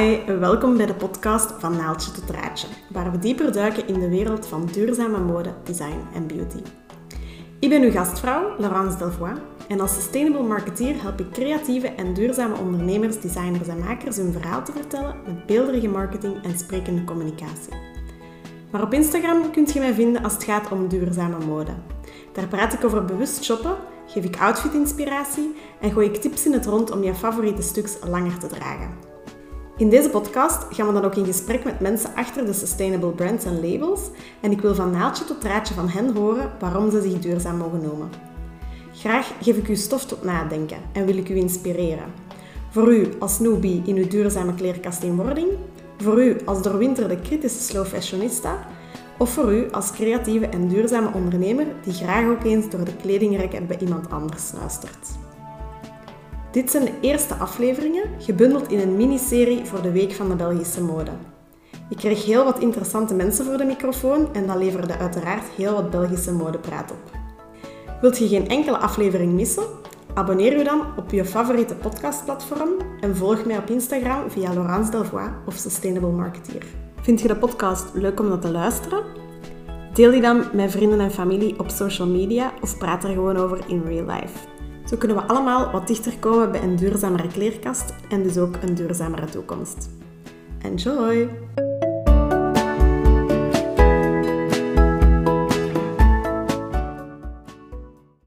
Hi en welkom bij de podcast Van Naaldje tot Draadje, waar we dieper duiken in de wereld van duurzame mode, design en beauty. Ik ben uw gastvrouw, Lorence Delvoye, en als sustainable marketeer help ik creatieve en duurzame ondernemers, designers en makers hun verhaal te vertellen met beelderige marketing en sprekende communicatie. Maar op Instagram kunt je mij vinden als het gaat om duurzame mode. Daar praat ik over bewust shoppen, geef ik outfit-inspiratie en gooi ik tips in het rond om je favoriete stuks langer te dragen. In deze podcast gaan we dan ook in gesprek met mensen achter de sustainable brands en labels en ik wil van naaldje tot draadje van hen horen waarom ze zich duurzaam mogen noemen. Graag geef ik u stof tot nadenken en wil ik u inspireren. Voor u als newbie in uw duurzame kleerkast in wording, voor u als doorwinterde kritische slow fashionista of voor u als creatieve en duurzame ondernemer die graag ook eens door de kledingrekken bij iemand anders luistert. Dit zijn de eerste afleveringen, gebundeld in een miniserie voor de Week van de Belgische Mode. Ik kreeg heel wat interessante mensen voor de microfoon en dat leverde uiteraard heel wat Belgische modepraat op. Wilt je geen enkele aflevering missen? Abonneer je dan op je favoriete podcastplatform en volg mij op Instagram via Lorence Delvoye of Sustainable Marketeer. Vind je de podcast leuk om dat te luisteren? Deel die dan met vrienden en familie op social media of praat er gewoon over in real life. Zo kunnen we allemaal wat dichter komen bij een duurzamere kleerkast en dus ook een duurzamere toekomst. Enjoy!